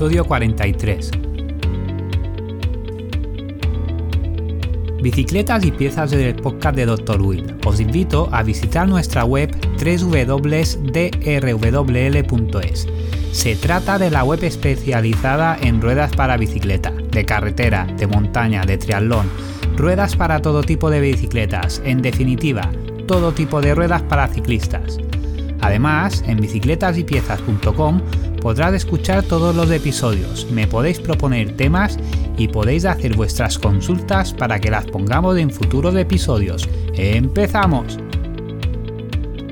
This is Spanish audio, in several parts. episodio 43. Bicicletas y piezas del podcast de Dr. Luis. Os invito a visitar nuestra web www.drwl.es. Se trata de la web especializada en ruedas para bicicleta, de carretera, de montaña, de triatlón, ruedas para todo tipo de bicicletas, en definitiva, todo tipo de ruedas para ciclistas. Además, en bicicletasypiezas.com podrás escuchar todos los episodios, me podéis proponer temas y podéis hacer vuestras consultas para que las pongamos en futuros episodios. ¡Empezamos!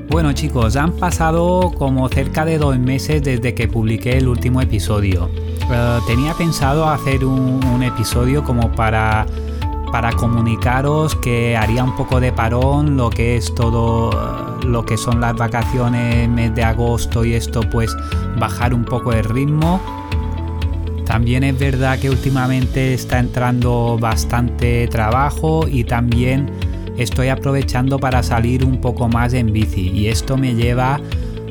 Bueno chicos, han pasado como cerca de 2 meses desde que publiqué el último episodio. Tenía pensado hacer un episodio como para comunicaros que haría un poco de parón, lo que es todo lo que son las vacaciones, mes de agosto y esto, pues bajar un poco el ritmo. También es verdad que últimamente está entrando bastante trabajo y también estoy aprovechando para salir un poco más en bici y esto me lleva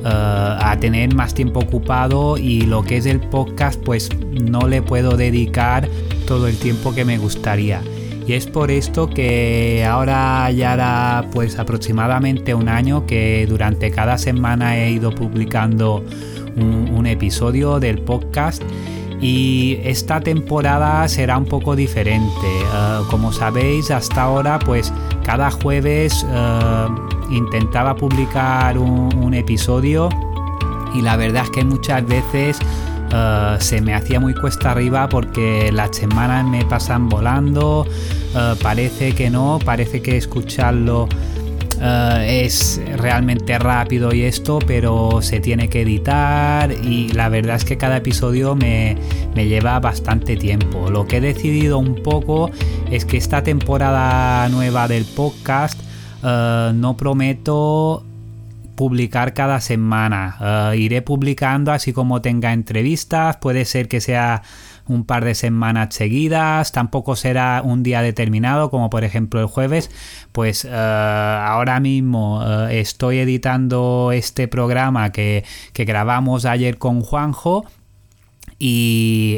a tener más tiempo ocupado y lo que es el podcast pues no le puedo dedicar todo el tiempo que me gustaría. Y es por esto que ahora ya hará pues aproximadamente 1 año que durante cada semana he ido publicando un episodio del podcast y esta temporada será un poco diferente. Como sabéis, hasta ahora pues cada jueves intentaba publicar un episodio y la verdad es que muchas veces se me hacía muy cuesta arriba porque las semanas me pasan volando. Parece que escucharlo es realmente rápido y esto, pero se tiene que editar y la verdad es que cada episodio me lleva bastante tiempo. Lo que he decidido un poco es que esta temporada nueva del podcast no prometo publicar cada semana. Iré publicando así como tenga entrevistas, puede ser que sea un par de semanas seguidas, tampoco será un día determinado como por ejemplo el jueves, pues ahora mismo estoy editando este programa que grabamos ayer con Juanjo y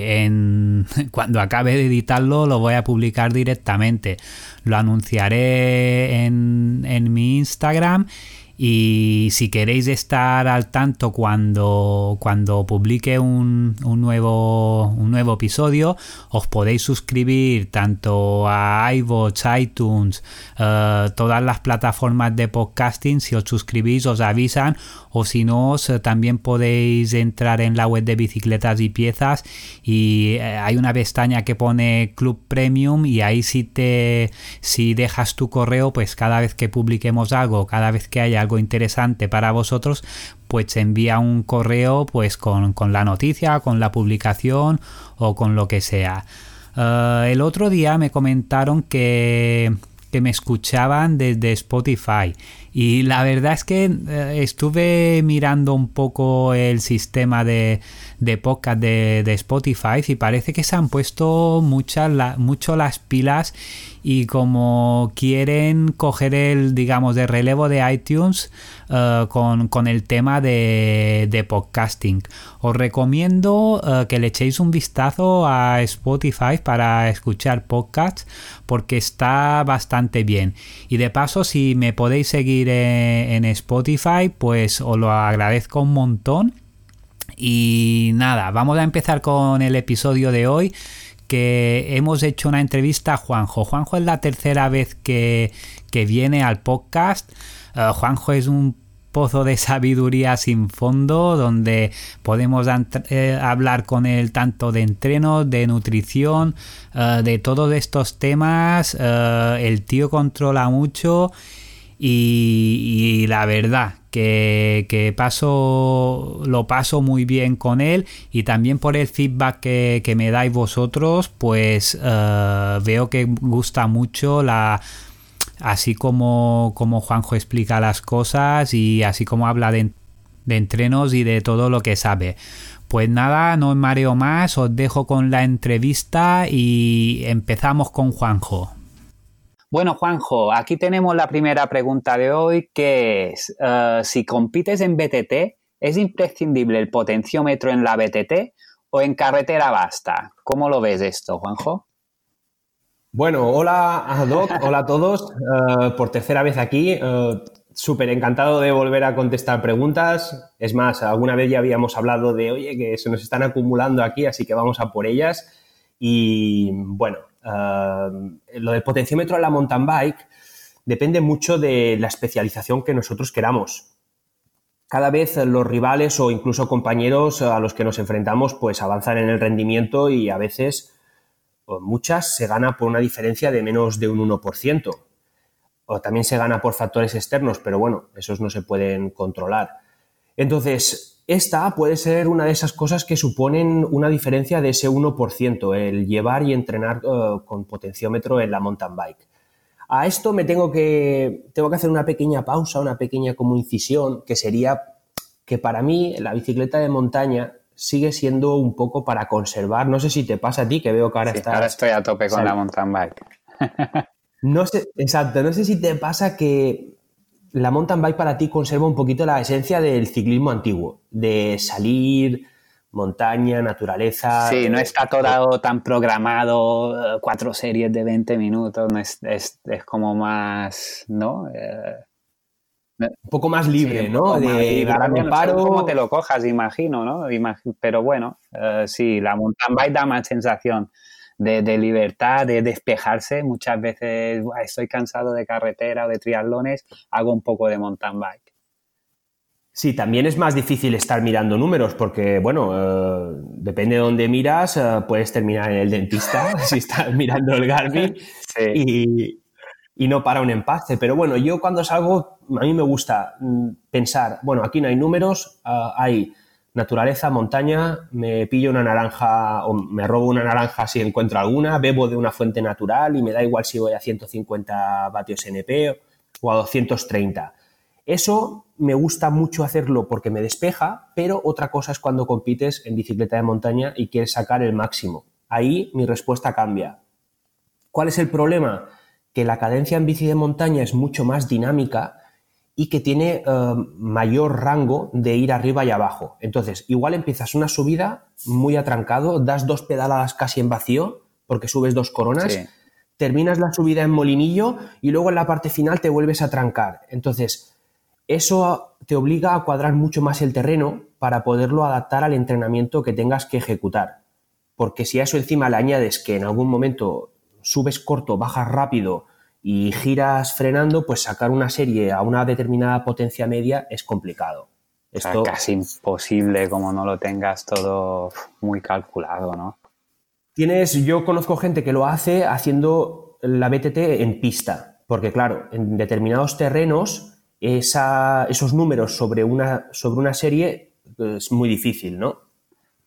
cuando acabe de editarlo lo voy a publicar directamente, lo anunciaré en mi Instagram. Y si queréis estar al tanto cuando publique un nuevo episodio, os podéis suscribir tanto a iVoox, iTunes, todas las plataformas de podcasting. Si os suscribís os avisan, o si no, también podéis entrar en la web de Bicicletas y Piezas y hay una pestaña que pone Club Premium y ahí si dejas tu correo, pues cada vez que publiquemos algo, cada vez que haya algo interesante para vosotros, pues envía un correo pues con la noticia, con la publicación o con lo que sea. El otro día me comentaron que me escuchaban desde Spotify y la verdad es que estuve mirando un poco el sistema de podcast de Spotify y parece que se han puesto mucho las pilas y como quieren coger el, digamos, de relevo de iTunes con el tema de podcasting. Os recomiendo que le echéis un vistazo a Spotify para escuchar podcasts porque está bastante bien. Y de paso, si me podéis seguir en Spotify, pues os lo agradezco un montón. Y nada, vamos a empezar con el episodio de hoy, que hemos hecho una entrevista a Juanjo. Juanjo es la 3ª vez que viene al podcast. Juanjo es un pozo de sabiduría sin fondo donde podemos hablar con él tanto de entrenos, de nutrición, de todos estos temas. El tío controla mucho y la verdad que lo paso muy bien con él y también por el feedback que me dais vosotros, pues veo que gusta mucho así como Juanjo explica las cosas y así como habla de entrenos y de todo lo que sabe. Pues nada, no os mareo más, os dejo con la entrevista y empezamos con Juanjo. Bueno, Juanjo, aquí tenemos la primera pregunta de hoy, que es, si compites en BTT, ¿es imprescindible el potenciómetro en la BTT o en carretera basta? ¿Cómo lo ves esto, Juanjo? Bueno, hola a Doc, hola a todos. Por tercera vez aquí, súper encantado de volver a contestar preguntas. Es más, alguna vez ya habíamos hablado de, oye, que se nos están acumulando aquí, así que vamos a por ellas. Y bueno, lo del potenciómetro en la mountain bike depende mucho de la especialización que nosotros queramos. Cada vez los rivales o incluso compañeros a los que nos enfrentamos pues avanzan en el rendimiento y a veces, o muchas, se gana por una diferencia de menos de un 1%. O también se gana por factores externos, pero bueno, esos no se pueden controlar. Entonces, esta puede ser una de esas cosas que suponen una diferencia de ese 1%, el llevar y entrenar con potenciómetro en la mountain bike. A esto me tengo que hacer una pequeña pausa, una pequeña como incisión, que sería que para mí la bicicleta de montaña sigue siendo un poco para conservar. No sé si te pasa a ti, que veo que ahora estás... Ahora estoy a tope con la mountain bike. No sé, exacto, no sé si te pasa que la mountain bike para ti conserva un poquito la esencia del ciclismo antiguo, de salir... montaña, naturaleza... Sí, no está todo tan programado, 4 series de 20 minutos, no es como más, ¿no? Un poco más libre, sí, ¿no? De darme paro... No sé cómo te lo cojas, imagino, ¿no? Pero bueno, sí, la mountain bike da más sensación de libertad, de despejarse. Muchas veces, estoy cansado de carretera o de triatlones, hago un poco de mountain bike. Sí, también es más difícil estar mirando números porque, bueno, depende de dónde miras, puedes terminar en el dentista si estás mirando el Garmin, sí. y no para un empaste. Pero bueno, yo cuando salgo, a mí me gusta pensar, bueno, aquí no hay números, hay naturaleza, montaña, me pillo una naranja o me robo una naranja si encuentro alguna, bebo de una fuente natural y me da igual si voy a 150 vatios NP o a 230. Eso me gusta mucho hacerlo porque me despeja, pero otra cosa es cuando compites en bicicleta de montaña y quieres sacar el máximo. Ahí mi respuesta cambia. ¿Cuál es el problema? Que la cadencia en bici de montaña es mucho más dinámica y que tiene mayor rango de ir arriba y abajo. Entonces, igual empiezas una subida muy atrancado, das 2 pedaladas casi en vacío porque subes 2 coronas, sí. Terminas la subida en molinillo y luego en la parte final te vuelves a trancar. Entonces... eso te obliga a cuadrar mucho más el terreno para poderlo adaptar al entrenamiento que tengas que ejecutar. Porque si a eso encima le añades que en algún momento subes corto, bajas rápido y giras frenando, pues sacar una serie a una determinada potencia media es complicado. Esto... o sea, casi imposible como no lo tengas todo muy calculado, ¿no? Yo conozco gente que lo hace haciendo la BTT en pista. Porque claro, en determinados terrenos... esos números sobre una serie es muy difícil, ¿no?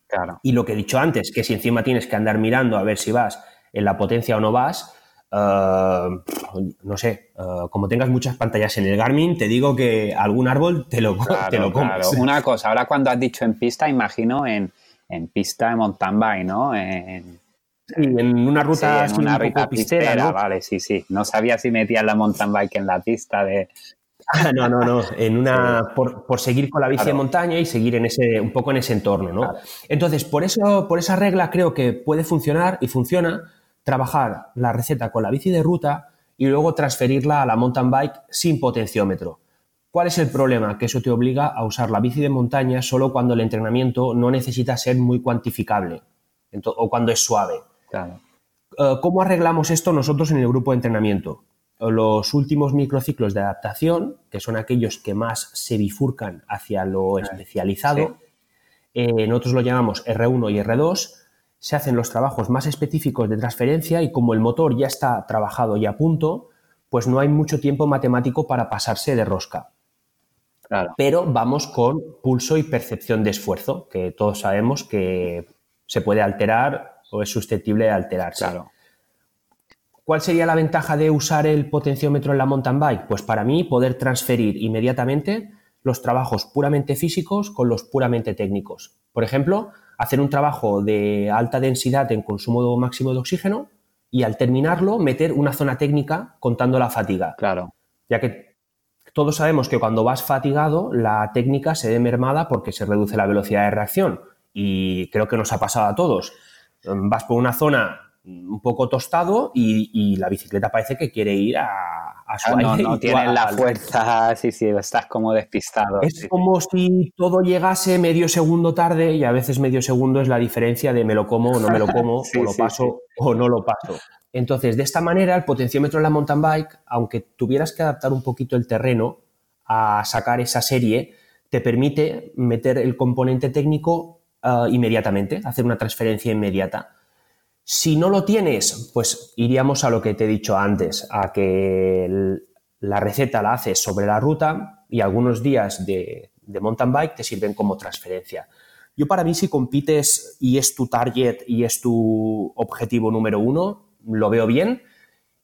Claro. Y lo que he dicho antes, que si encima tienes que andar mirando a ver si vas en la potencia o no vas, no sé, como tengas muchas pantallas en el Garmin, te digo que algún árbol te lo comes. Claro. Una cosa, ahora cuando has dicho en pista, imagino en pista de mountain bike, ¿no? En una ruta, sí, en una ruta pistera, ¿no? Vale, sí. No sabía si metías la mountain bike en la pista de... No. Por seguir con la bici, claro, de montaña y seguir un poco en ese entorno, ¿no? Claro. Entonces, por esa regla creo que puede funcionar y funciona trabajar la receta con la bici de ruta y luego transferirla a la mountain bike sin potenciómetro. ¿Cuál es el problema? Que eso te obliga a usar la bici de montaña solo cuando el entrenamiento no necesita ser muy cuantificable o cuando es suave. Claro. ¿Cómo arreglamos esto nosotros en el grupo de entrenamiento? Los últimos microciclos de adaptación, que son aquellos que más se bifurcan hacia lo especializado, sí. Nosotros lo llamamos R1 y R2, se hacen los trabajos más específicos de transferencia y como el motor ya está trabajado y a punto, pues no hay mucho tiempo matemático para pasarse de rosca. Claro. Pero vamos con pulso y percepción de esfuerzo, que todos sabemos que se puede alterar o es susceptible de alterarse. Claro. ¿Cuál sería la ventaja de usar el potenciómetro en la mountain bike? Pues para mí poder transferir inmediatamente los trabajos puramente físicos con los puramente técnicos. Por ejemplo, hacer un trabajo de alta densidad en consumo máximo de oxígeno y al terminarlo meter una zona técnica contando la fatiga. Claro. Ya que todos sabemos que cuando vas fatigado la técnica se ve mermada porque se reduce la velocidad de reacción y creo que nos ha pasado a todos. Vas por una zona un poco tostado y la bicicleta parece que quiere ir a su aire. No tienes la fuerza, sí, estás como despistado. Es como si todo llegase medio segundo tarde, y a veces medio segundo es la diferencia de me lo como o no me lo como, sí, o lo paso o no lo paso. Entonces, de esta manera, el potenciómetro en la mountain bike, aunque tuvieras que adaptar un poquito el terreno a sacar esa serie, te permite meter el componente técnico inmediatamente, hacer una transferencia inmediata. Si no lo tienes, pues iríamos a lo que te he dicho antes, a que la receta la haces sobre la ruta y algunos días de mountain bike te sirven como transferencia. Yo, para mí, si compites y es tu target y es tu objetivo número uno, lo veo bien.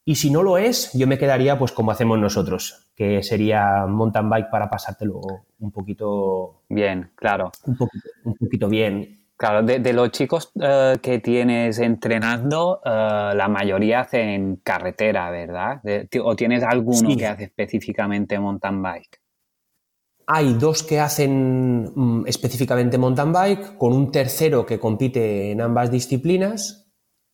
Y si no lo es, yo me quedaría pues como hacemos nosotros, que sería mountain bike para pasártelo un poquito... bien, claro. Un poquito bien. Claro, de los chicos que tienes entrenando, la mayoría hacen carretera, ¿verdad? ¿O tienes alguno que hace específicamente mountain bike? Hay dos que hacen específicamente mountain bike, con un tercero que compite en ambas disciplinas,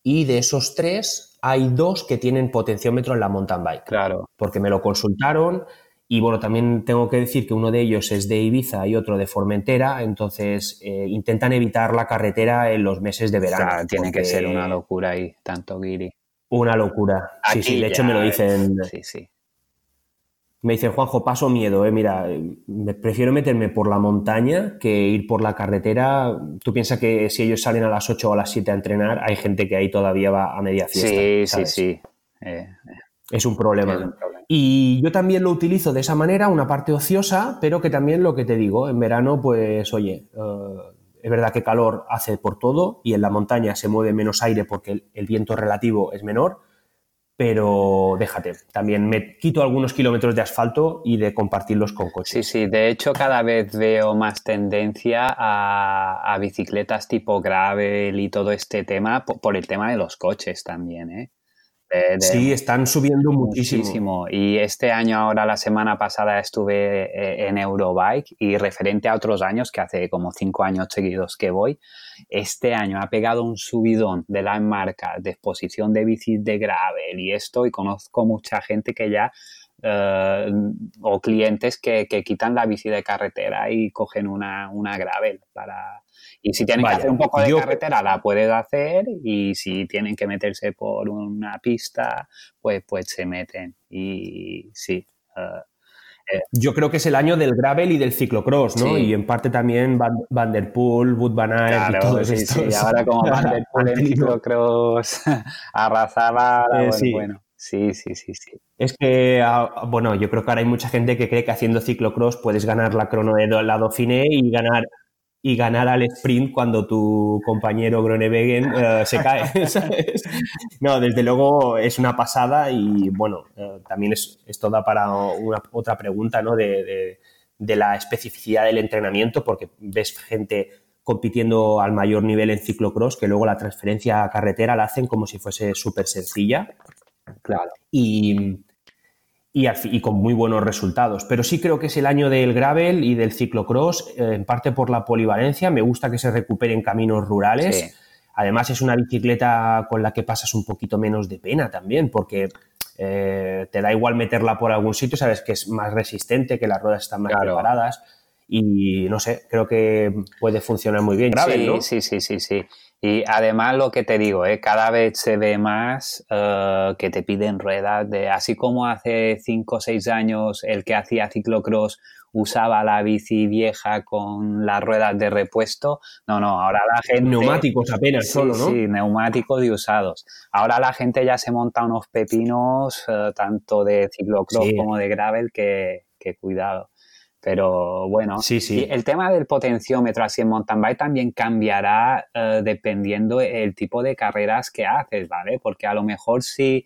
y de esos tres hay dos que tienen potenciómetro en la mountain bike. Claro. Porque me lo consultaron. Y bueno, también tengo que decir que uno de ellos es de Ibiza y otro de Formentera, entonces intentan evitar la carretera en los meses de verano. Claro, tiene que ser una locura ahí, tanto guiri. Una locura. Aquí sí, de hecho me lo dicen. Sí. Me dicen, Juanjo, paso miedo, mira, prefiero meterme por la montaña que ir por la carretera. Tú piensas que si ellos salen a las 8 o a las 7 a entrenar, hay gente que ahí todavía va a media fiesta. Sí, ¿sabes? Es un problema. Es un problema. Y yo también lo utilizo de esa manera, una parte ociosa, pero que también lo que te digo, en verano, pues oye, es verdad que calor hace por todo y en la montaña se mueve menos aire porque el viento relativo es menor, pero déjate, también me quito algunos kilómetros de asfalto y de compartirlos con coches. Sí, de hecho cada vez veo más tendencia a bicicletas tipo gravel y todo este tema por el tema de los coches también, ¿eh? Sí, están subiendo muchísimo. Y este año, ahora la semana pasada, estuve en Eurobike y referente a otros años, que hace como 5 años seguidos que voy, este año ha pegado un subidón de las marcas de exposición de bicis de gravel y esto, y conozco mucha gente que ya, o clientes que quitan la bici de carretera y cogen una gravel para... Y si tienen que hacer un poco de carretera, la puedes hacer, y si tienen que meterse por una pista, pues se meten. Y sí. Yo creo que es el año del gravel y del ciclocross, ¿no? Sí. Y en parte también Van Der Poel, Van Aert, claro, y todos estos. Sí, ahora como Van Der Poel en ciclocross arrasaba, bueno. Sí. Es que, bueno, yo creo que ahora hay mucha gente que cree que haciendo ciclocross puedes ganar la crono de la Dauphiné y ganar al sprint cuando tu compañero Groenewegen se cae, ¿sabes? No, desde luego es una pasada y, bueno, también esto da para otra pregunta, ¿no? De la especificidad del entrenamiento, porque ves gente compitiendo al mayor nivel en ciclocross que luego la transferencia a carretera la hacen como si fuese súper sencilla. Claro. Y con muy buenos resultados. Pero sí creo que es el año del gravel y del ciclocross, en parte por la polivalencia. Me gusta que se recuperen caminos rurales. Sí. Además, es una bicicleta con la que pasas un poquito menos de pena también, porque te da igual meterla por algún sitio, sabes que es más resistente, que las ruedas están más preparadas. Y, no sé, creo que puede funcionar muy bien. Gravel, sí, ¿no? Sí. Y además lo que te digo, cada vez se ve más que te piden ruedas, así como hace 5 o 6 años el que hacía ciclocross usaba la bici vieja con las ruedas de repuesto. No, ahora la gente... Neumáticos apenas solo, ¿no? Sí, neumáticos y usados. Ahora la gente ya se monta unos pepinos tanto de ciclocross como de gravel que cuidado. Pero bueno, sí. El tema del potenciómetro así en mountain bike también cambiará dependiendo el tipo de carreras que haces, ¿vale? Porque a lo mejor si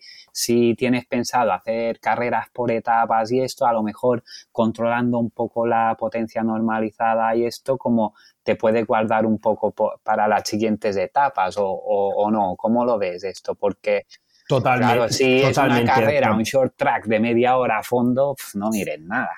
tienes pensado hacer carreras por etapas y esto, a lo mejor controlando un poco la potencia normalizada y esto, como te puede guardar un poco para las siguientes etapas o no. ¿Cómo lo ves esto? Porque... Totalmente. Claro, si totalmente, es una carrera, un short track de media hora a fondo, no miren nada.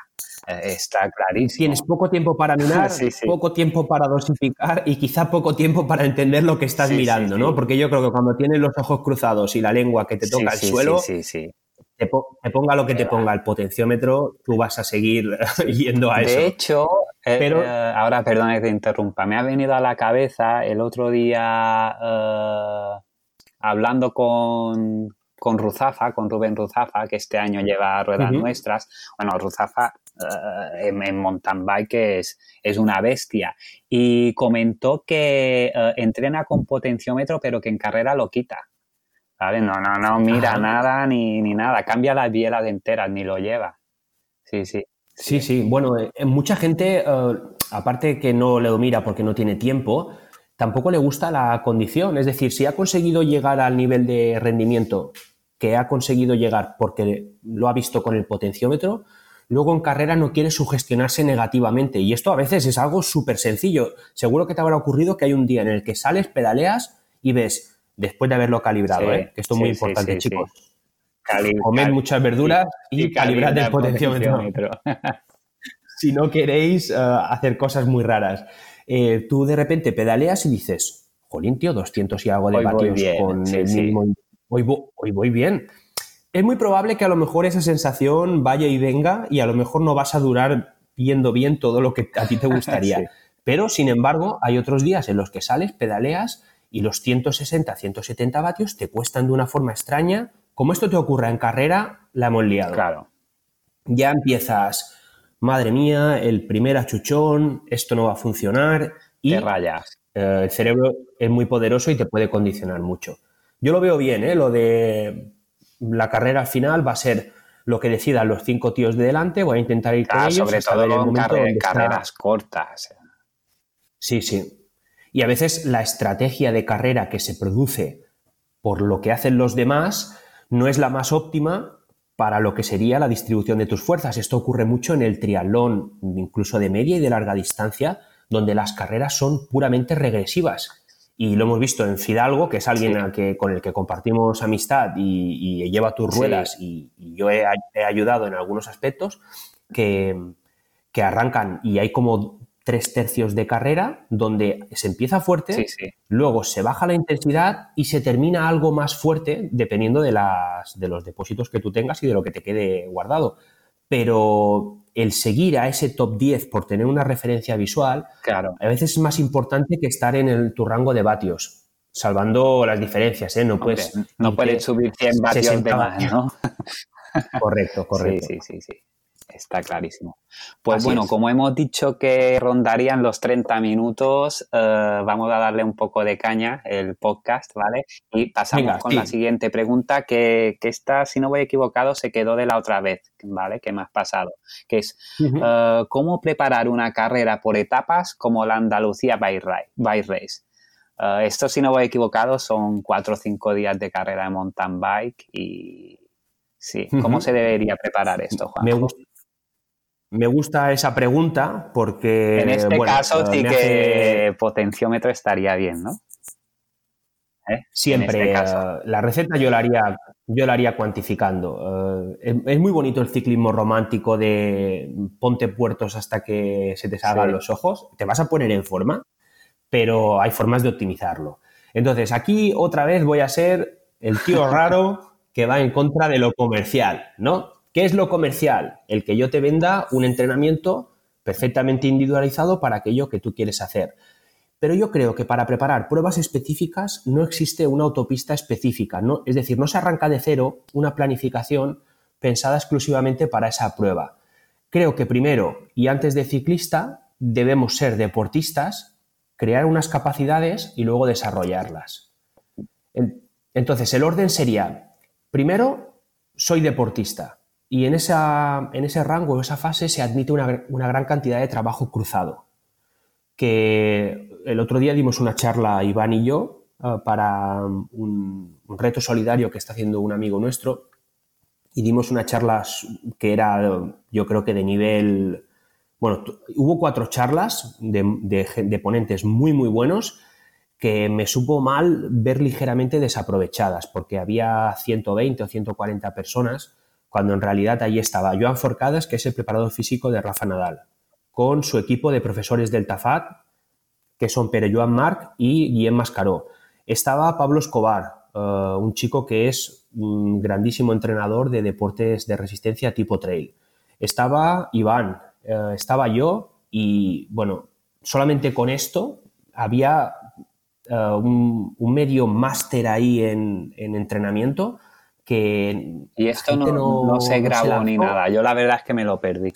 Está clarísimo. Tienes poco tiempo para mirar, sí, sí, poco tiempo para dosificar y quizá poco tiempo para entender lo que estás mirando, ¿no? Sí. Porque yo creo que cuando tienes los ojos cruzados y la lengua que te toca el suelo, te ponga lo que te ponga el potenciómetro, tú vas a seguir yendo a eso. De hecho, pero ahora perdona que te interrumpa, me ha venido a la cabeza el otro día hablando con Ruzafa, con Rubén Ruzafa, que este año lleva ruedas nuestras. Bueno, Ruzafa en mountain bike es una bestia. Y comentó que entrena con potenciómetro, pero que en carrera lo quita. ¿Vale? No mira nada ni nada. Cambia las bielas enteras, ni lo lleva. Sí. Bueno, mucha gente, aparte que no lo mira porque no tiene tiempo, tampoco le gusta la condición. Es decir, si ha conseguido llegar al nivel de rendimiento que ha conseguido llegar porque lo ha visto con el potenciómetro, luego en carrera no quiere sugestionarse negativamente. Y esto a veces es algo súper sencillo. Seguro que te habrá ocurrido que hay un día en el que sales, pedaleas y ves, después de haberlo calibrado, esto es muy importante, chicos. Sí. Comed muchas verduras y calibrad el potenciómetro. Si no queréis hacer cosas muy raras. Tú de repente pedaleas y dices, jolín, tío, 200 y algo de vatios con el mismo... Hoy voy bien. Es muy probable que a lo mejor esa sensación vaya y venga y a lo mejor no vas a durar yendo bien todo lo que a ti te gustaría. Pero, sin embargo, hay otros días en los que sales, pedaleas y los 160, 170 vatios te cuestan de una forma extraña. Como esto te ocurra en carrera, la hemos liado. Claro. Ya empiezas... Madre mía, el primer achuchón, esto no va a funcionar. Y te rayas. El cerebro es muy poderoso y te puede condicionar mucho. Yo lo veo bien, lo de la carrera al final va a ser lo que decidan los 5 tíos de delante. Voy a intentar ir con ellos. Sobre todo en carreras cortas. Sí. Y a veces la estrategia de carrera que se produce por lo que hacen los demás no es la más óptima para lo que sería la distribución de tus fuerzas. Esto ocurre mucho en el triatlón, incluso de media y de larga distancia, donde las carreras son puramente regresivas. Y lo hemos visto en Fidalgo, que es alguien con el que compartimos amistad y lleva tus ruedas, y yo he ayudado en algunos aspectos, que arrancan y hay como 3 tercios de carrera donde se empieza fuerte, luego se baja la intensidad y se termina algo más fuerte dependiendo de los depósitos que tú tengas y de lo que te quede guardado. Pero el seguir a ese top 10 por tener una referencia visual, a veces es más importante que estar en tu rango de vatios, salvando las diferencias, ¿eh? No puedes subir 100 vatios de más, ¿no? Correcto. Sí. Está clarísimo. Pues así bueno, es. Como hemos dicho que rondarían los 30 minutos, vamos a darle un poco de caña el podcast, ¿vale? Y pasamos con la siguiente pregunta, que esta, si no voy equivocado, se quedó de la otra vez, ¿vale? Que me has pasado, que es ¿cómo preparar una carrera por etapas como la Andalucía Bike Race? Esto, si no voy equivocado, son 4 o 5 días de carrera de mountain bike y... Sí, ¿cómo se debería preparar esto, Juan? Me gusta esa pregunta porque... En este caso sí que potenciómetro estaría bien, ¿no? Siempre. La receta yo la haría cuantificando. Es muy bonito el ciclismo romántico de ponte puertos hasta que se te salgan los ojos. Te vas a poner en forma, pero hay formas de optimizarlo. Entonces, aquí otra vez voy a ser el tío raro que va en contra de lo comercial, ¿no? ¿Qué es lo comercial? El que yo te venda un entrenamiento perfectamente individualizado para aquello que tú quieres hacer. Pero yo creo que para preparar pruebas específicas no existe una autopista específica, ¿no? Es decir, no se arranca de cero una planificación pensada exclusivamente para esa prueba. Creo que primero y antes de ciclista debemos ser deportistas, crear unas capacidades y luego desarrollarlas. Entonces, el orden sería, primero, soy deportista. Y en ese rango, en esa fase, se admite una gran cantidad de trabajo cruzado. Que el otro día dimos una charla, Iván y yo, para un reto solidario que está haciendo un amigo nuestro. Y dimos una charla que era, yo creo que de nivel... Bueno, hubo 4 charlas de ponentes muy, muy buenos que me supo mal ver ligeramente desaprovechadas, porque había 120 o 140 personas, cuando en realidad allí estaba Joan Forcadas, que es el preparador físico de Rafa Nadal, con su equipo de profesores del Tafat, que son Pere Joan Marc y Guillem Mascaró. Estaba Pablo Escobar, un chico que es un grandísimo entrenador de deportes de resistencia tipo trail. Estaba Iván, estaba yo y, bueno, solamente con esto había un medio máster ahí en entrenamiento que... Y esto no se grabó ni nada, yo la verdad es que me lo perdí.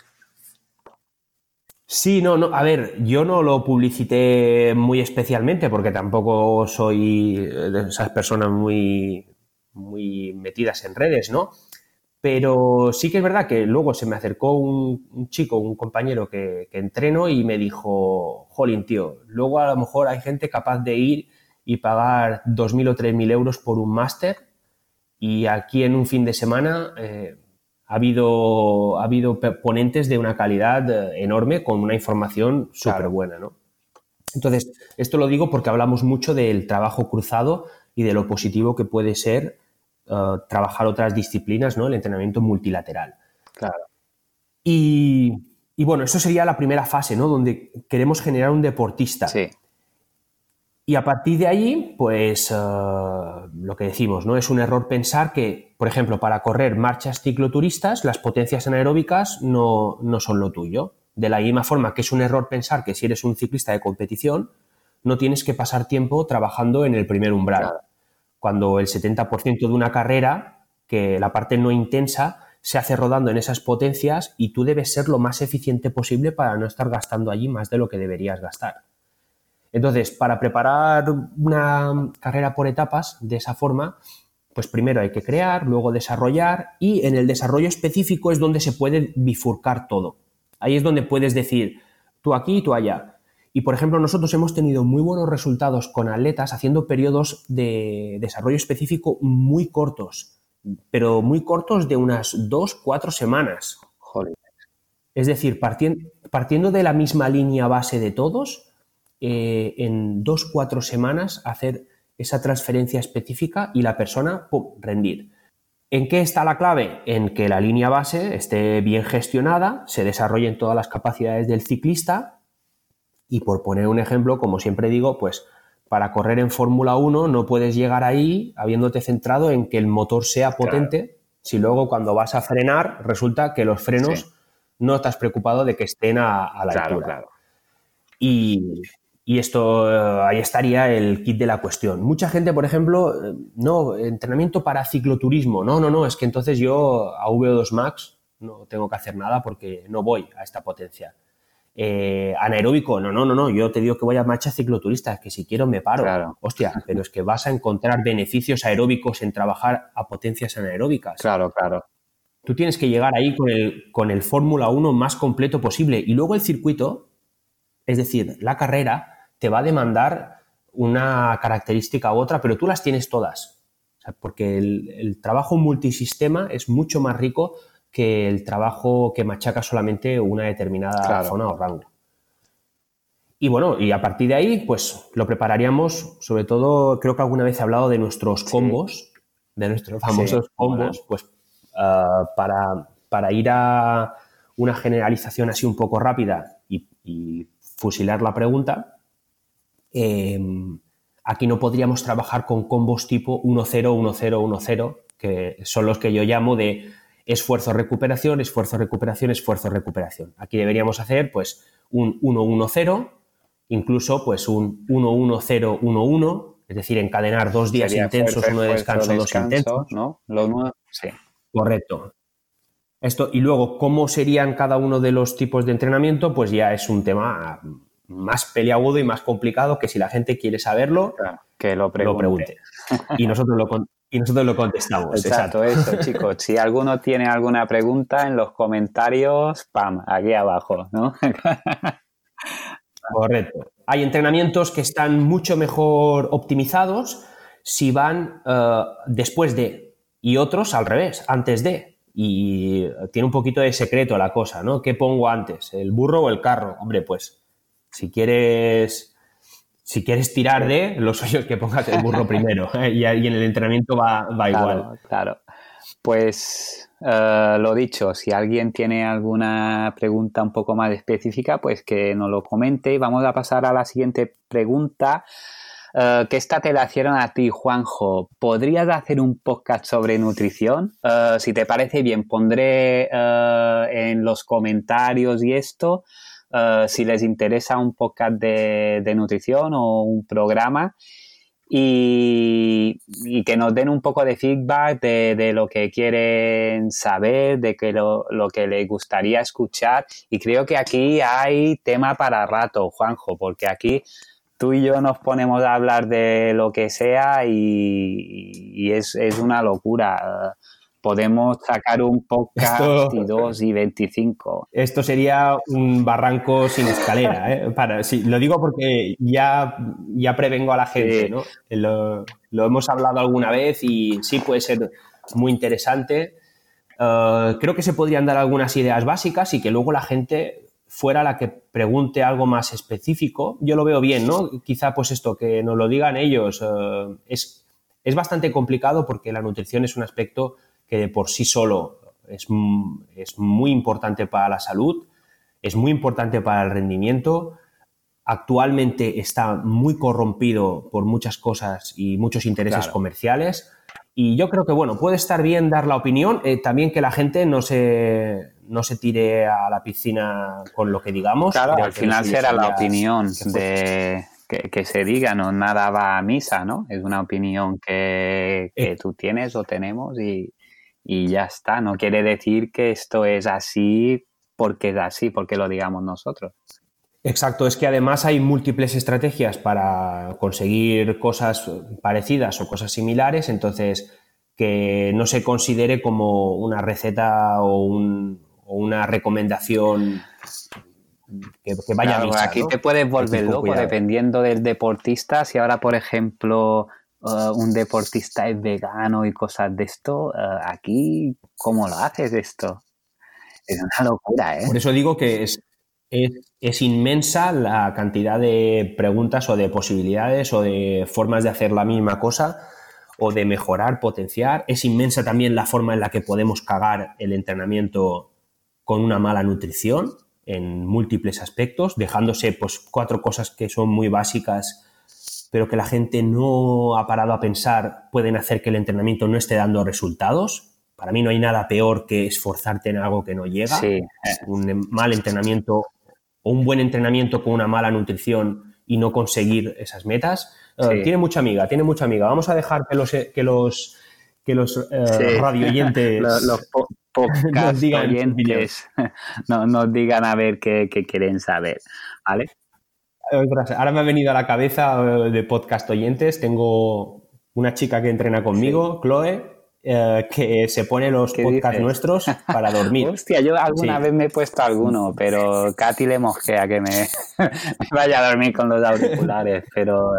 Sí, no, a ver, yo no lo publicité muy especialmente porque tampoco soy de esas personas muy, muy metidas en redes, ¿no? Pero sí que es verdad que luego se me acercó un chico, un compañero que entreno y me dijo, jolín, tío, luego a lo mejor hay gente capaz de ir y pagar 2.000 o 3.000 euros por un máster y aquí en un fin de semana ha habido ponentes de una calidad enorme con una información súper buena, ¿no? Entonces, esto lo digo porque hablamos mucho del trabajo cruzado y de lo positivo que puede ser trabajar otras disciplinas, ¿no? El entrenamiento multilateral. Claro. Y bueno, eso sería la primera fase, ¿no? Donde queremos generar un deportista. Sí. Y a partir de ahí, pues lo que decimos, ¿no? Es un error pensar que, por ejemplo, para correr marchas cicloturistas, las potencias anaeróbicas no son lo tuyo. De la misma forma que es un error pensar que si eres un ciclista de competición, no tienes que pasar tiempo trabajando en el primer umbral. Claro. Cuando el 70% de una carrera, que la parte no intensa, se hace rodando en esas potencias y tú debes ser lo más eficiente posible para no estar gastando allí más de lo que deberías gastar. Entonces, para preparar una carrera por etapas de esa forma, pues primero hay que crear, luego desarrollar y en el desarrollo específico es donde se puede bifurcar todo. Ahí es donde puedes decir tú aquí y tú allá. Y, por ejemplo, nosotros hemos tenido muy buenos resultados con atletas haciendo periodos de desarrollo específico muy cortos, pero muy cortos de unas 2-4 semanas. Joder. Es decir, partiendo de la misma línea base de todos, en 2-4 semanas hacer esa transferencia específica y la persona, ¡pum!, rendir. ¿En qué está la clave? En que la línea base esté bien gestionada, se desarrollen todas las capacidades del ciclista. Y por poner un ejemplo, como siempre digo, pues para correr en Fórmula 1 no puedes llegar ahí habiéndote centrado en que el motor sea potente, claro, si luego cuando vas a frenar resulta que los frenos no estás preocupado de que estén a la altura. Claro. Y esto, ahí estaría el quid de la cuestión. Mucha gente, por ejemplo, no, entrenamiento para cicloturismo. No, es que entonces yo a VO2 Max no tengo que hacer nada porque no voy a esta potencia. Anaeróbico, no, yo te digo que voy a marchas cicloturistas, que si quiero me paro. Claro. Hostia, pero es que vas a encontrar beneficios aeróbicos en trabajar a potencias anaeróbicas. Claro. Tú tienes que llegar ahí con el Fórmula 1 más completo posible y luego el circuito, es decir, la carrera, te va a demandar una característica u otra, pero tú las tienes todas. O sea, porque el trabajo multisistema es mucho más rico que el trabajo que machaca solamente una determinada zona o rango. Y bueno, y a partir de ahí, pues lo prepararíamos, sobre todo, creo que alguna vez he hablado de nuestros combos, de nuestros famosos combos, pues para ir a una generalización así un poco rápida y fusilar la pregunta, aquí no podríamos trabajar con combos tipo 1-0-1-0-1-0, que son los que yo llamo de esfuerzo-recuperación, esfuerzo-recuperación, esfuerzo-recuperación. Aquí deberíamos hacer pues un 1-1-0, incluso pues un 1-1-0-1-1, es decir, encadenar 2 días sería intensos, uno de descanso, 2 intensos. ¿No? Correcto. Esto, y luego, ¿cómo serían cada uno de los tipos de entrenamiento? Pues ya es un tema más peliagudo y más complicado que si la gente quiere saberlo, que lo pregunte. Y nosotros lo contestamos. Exacto. Eso, chicos. Si alguno tiene alguna pregunta en los comentarios, ¡pam!, aquí abajo, ¿no? Correcto. Hay entrenamientos que están mucho mejor optimizados si van después de, y otros al revés, antes de. Y tiene un poquito de secreto la cosa, ¿no? ¿Qué pongo antes? ¿El burro o el carro? Hombre, pues, si quieres... si quieres tirar de, lo suyo es que pongas el burro primero y en el entrenamiento va igual. Claro. Pues lo dicho, si alguien tiene alguna pregunta un poco más específica, pues que nos lo comente. Y vamos a pasar a la siguiente pregunta, que esta te la hicieron a ti, Juanjo. ¿Podrías hacer un podcast sobre nutrición? Si te parece bien, pondré en los comentarios y esto, si les interesa un podcast de nutrición o un programa. Y que nos den un poco de feedback de lo que quieren saber, de que lo que les gustaría escuchar. Y creo que aquí hay tema para rato, Juanjo, porque aquí tú y yo nos ponemos a hablar de lo que sea y es una locura. Podemos sacar un podcast y 2 y 25. Esto sería un barranco sin escalera, ¿eh? Lo digo porque ya prevengo a la gente, ¿no? Lo hemos hablado alguna vez y sí puede ser muy interesante. Creo que se podrían dar algunas ideas básicas y que luego la gente fuera la que pregunte algo más específico. Yo lo veo bien, ¿no? Quizá pues esto, que nos lo digan ellos. Es bastante complicado porque la nutrición es un aspecto que de por sí solo es muy importante para la salud, es muy importante para el rendimiento. Actualmente está muy corrompido por muchas cosas y muchos intereses comerciales. Y yo creo que, bueno, puede estar bien dar la opinión, también que la gente no se tire a la piscina con lo que digamos. Claro, al final será la opinión de que se diga, no nada va a misa, ¿no? Es una opinión que tú tienes o tenemos y ya está. No quiere decir que esto es así porque es así, porque lo digamos nosotros. Exacto, es que además hay múltiples estrategias para conseguir cosas parecidas o cosas similares, entonces que no se considere como una receta o una recomendación que vaya a misa, aquí, ¿no? Te puedes volver loco dependiendo del deportista. Si ahora, por ejemplo, un deportista es vegano y cosas de esto, aquí, ¿cómo lo haces esto? Es una locura, ¿eh? Por eso digo que es inmensa la cantidad de preguntas o de posibilidades o de formas de hacer la misma cosa o de mejorar, potenciar. Es inmensa también la forma en la que podemos cagar el entrenamiento con una mala nutrición en múltiples aspectos, dejándose pues 4 cosas que son muy básicas pero que la gente no ha parado a pensar, pueden hacer que el entrenamiento no esté dando resultados. Para mí no hay nada peor que esforzarte en algo que no llega. Sí. Un mal entrenamiento o un buen entrenamiento con una mala nutrición y no conseguir esas metas. Sí. Tiene mucha amiga. Vamos a dejar que los radioyentes los digan oyentes, nos digan a ver qué quieren saber, ¿vale? Ahora me ha venido a la cabeza de podcast oyentes. Tengo una chica que entrena conmigo, Chloe, que se pone los podcasts nuestros para dormir. Hostia, yo alguna vez me he puesto alguno, pero Katy le mosquea que me vaya a dormir con los auriculares, pero...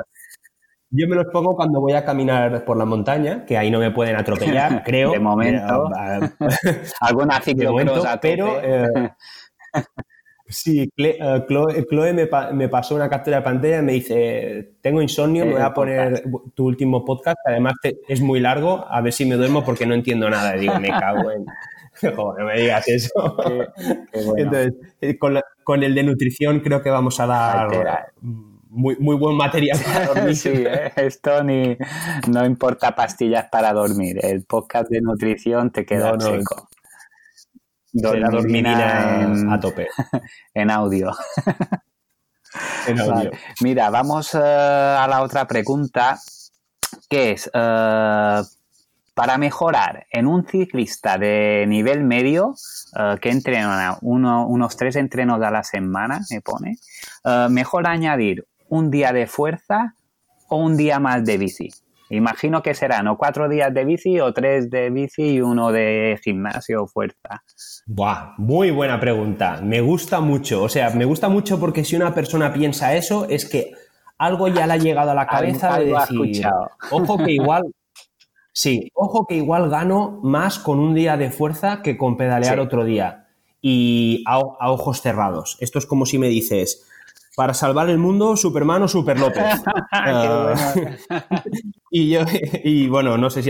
Yo me los pongo cuando voy a caminar por la montaña, que ahí no me pueden atropellar, creo. De momento. Alguna ciclocross, pero... Sí, Chloe me pasó una captura de pantalla y me dice: tengo insomnio, me voy a poner tu último podcast, además es muy largo, a ver si me duermo porque no entiendo nada. Y digo, me cago en... Joder, no me digas eso. Qué bueno. Entonces, con el de nutrición creo que vamos a dar muy, muy buen material para dormir. Sí, esto no importa pastillas para dormir. El podcast de nutrición te queda seco. Dormidina a tope. En audio. Vale. Mira, vamos a la otra pregunta, que es, para mejorar en un ciclista de nivel medio, que entrena unos 3 entrenos a la semana, me pone, mejor añadir un día de fuerza o un día más de bici. Imagino que serán o 4 días de bici o 3 de bici y 1 de gimnasio o fuerza. Buah, muy buena pregunta. Me gusta mucho. O sea, me gusta mucho porque si una persona piensa eso es que algo ya le ha llegado a la cabeza de decir, ojo que igual gano más con un día de fuerza que con pedalear otro día. Y a ojos cerrados. Esto es como si me dices, para salvar el mundo, Superman o Super López. Y bueno, no sé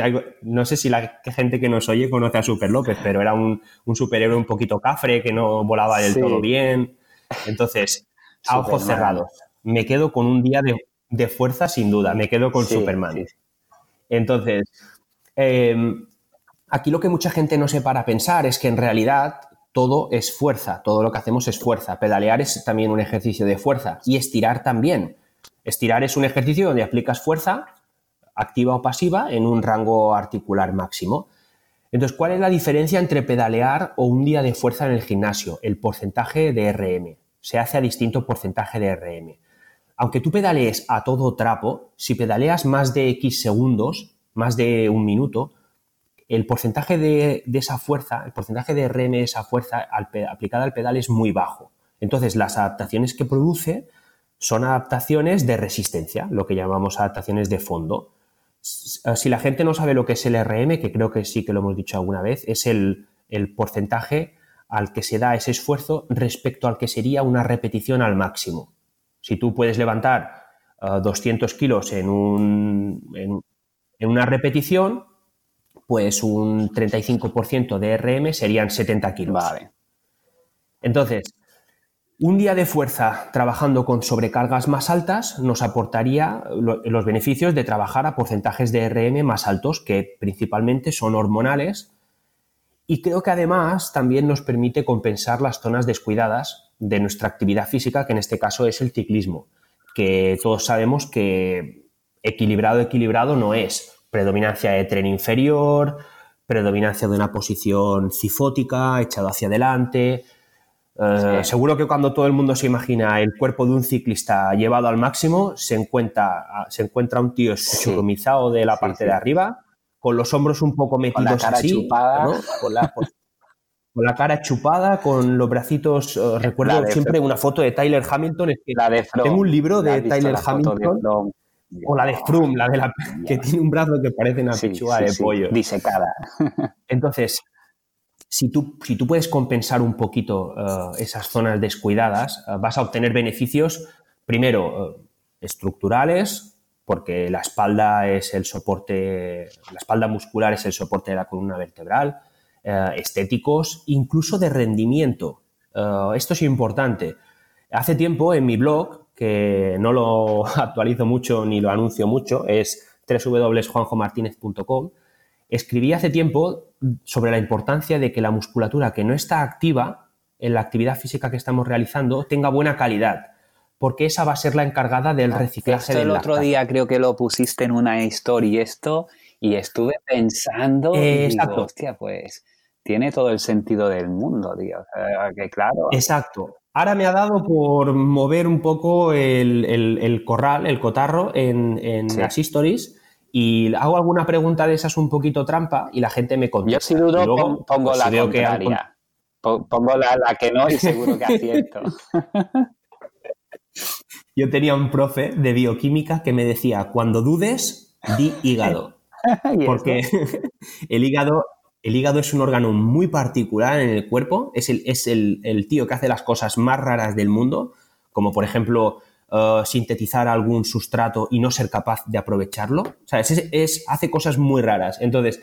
si la gente que nos oye conoce a Super López, pero era un superhéroe un poquito cafre, que no volaba del todo bien. Entonces, a ojos cerrados, me quedo con un día de fuerza sin duda, me quedo con Superman. Sí. Entonces, aquí lo que mucha gente no se para a pensar es que en realidad todo es fuerza, todo lo que hacemos es fuerza. Pedalear es también un ejercicio de fuerza y estirar también. Estirar es un ejercicio donde aplicas fuerza, activa o pasiva, en un rango articular máximo. Entonces, ¿cuál es la diferencia entre pedalear o un día de fuerza en el gimnasio? El porcentaje de RM. Se hace a distinto porcentaje de RM. Aunque tú pedalees a todo trapo, si pedaleas más de X segundos, más de un minuto, el porcentaje de esa fuerza, el porcentaje de RM de esa fuerza aplicada al pedal es muy bajo. Entonces, las adaptaciones que produce son adaptaciones de resistencia, lo que llamamos adaptaciones de fondo. Si la gente no sabe lo que es el RM, que creo que sí que lo hemos dicho alguna vez, es el porcentaje al que se da ese esfuerzo respecto al que sería una repetición al máximo. Si tú puedes levantar 200 kilos en una repetición, pues un 35% de RM serían 70 kilos. Vale. Entonces, un día de fuerza trabajando con sobrecargas más altas nos aportaría los beneficios de trabajar a porcentajes de RM más altos, que principalmente son hormonales, y creo que además también nos permite compensar las zonas descuidadas de nuestra actividad física, que en este caso es el ciclismo, que todos sabemos que equilibrado no es. Predominancia de tren inferior, predominancia de una posición cifótica, echado hacia adelante. Seguro que cuando todo el mundo se imagina el cuerpo de un ciclista llevado al máximo, se encuentra un tío churrumizado de la parte de arriba, con los hombros un poco metidos, con la cara así, chupada, ¿no? Con la cara chupada, con los bracitos. Recuerdo siempre una foto de Tyler Hamilton. Es que la de Froome. Tengo un libro de Tyler Hamilton. O la de Froome, la de la que tiene un brazo que parece una pechuga de pollo. Disecada. Entonces, si tú puedes compensar un poquito esas zonas descuidadas, vas a obtener beneficios, primero, estructurales, porque la espalda muscular es el soporte de la columna vertebral, estéticos, incluso de rendimiento. Esto es importante. Hace tiempo en mi blog, que no lo actualizo mucho ni lo anuncio mucho, es www.juanjomartinez.com, escribí hace tiempo sobre la importancia de que la musculatura que no está activa en la actividad física que estamos realizando tenga buena calidad, porque esa va a ser la encargada del reciclaje del lactato. El otro día creo que lo pusiste en una historia y estuve pensando, exacto. Y digo, hostia, pues tiene todo el sentido del mundo, tío. Que claro. Exacto. Ahora me ha dado por mover un poco el cotarro en las stories, y hago alguna pregunta de esas un poquito trampa y la gente me contesta. Yo si dudo, luego, pongo la contraria. Pongo la que no y seguro que acierto. Yo tenía un profe de bioquímica que me decía, cuando dudes, di hígado. Porque el hígado es un órgano muy particular en el cuerpo, es el tío que hace las cosas más raras del mundo, como por ejemplo sintetizar algún sustrato y no ser capaz de aprovecharlo. O sea, hace cosas muy raras. Entonces,